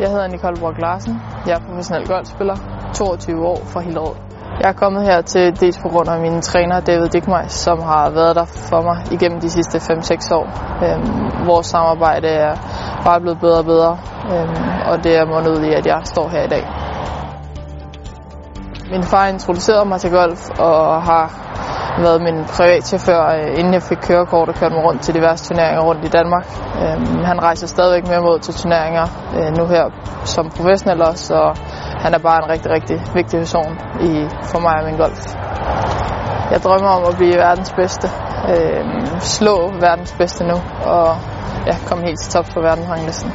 Jeg hedder Nicole Broch Larsen. Jeg er professionel golfspiller, 22 år fra Hillerød. Jeg er kommet her til dels på grund af min træner David Dickmeijer, som har været der for mig igennem de sidste 5-6 år. Vores samarbejde er bare blevet bedre og bedre, og det er mundet ud i, at jeg står her i dag. Min far introducerede mig til golf og har været min privatchauffør, inden jeg fik kørekort og kørte mig rundt til diverse turneringer rundt i Danmark. Han rejser stadigvæk med mod til turneringer nu her som professionel også, og han er bare en rigtig, rigtig vigtig person for mig og min golf. Jeg drømmer om at blive verdens bedste, slå verdens bedste nu, og komme helt til tops på verdensranglisten.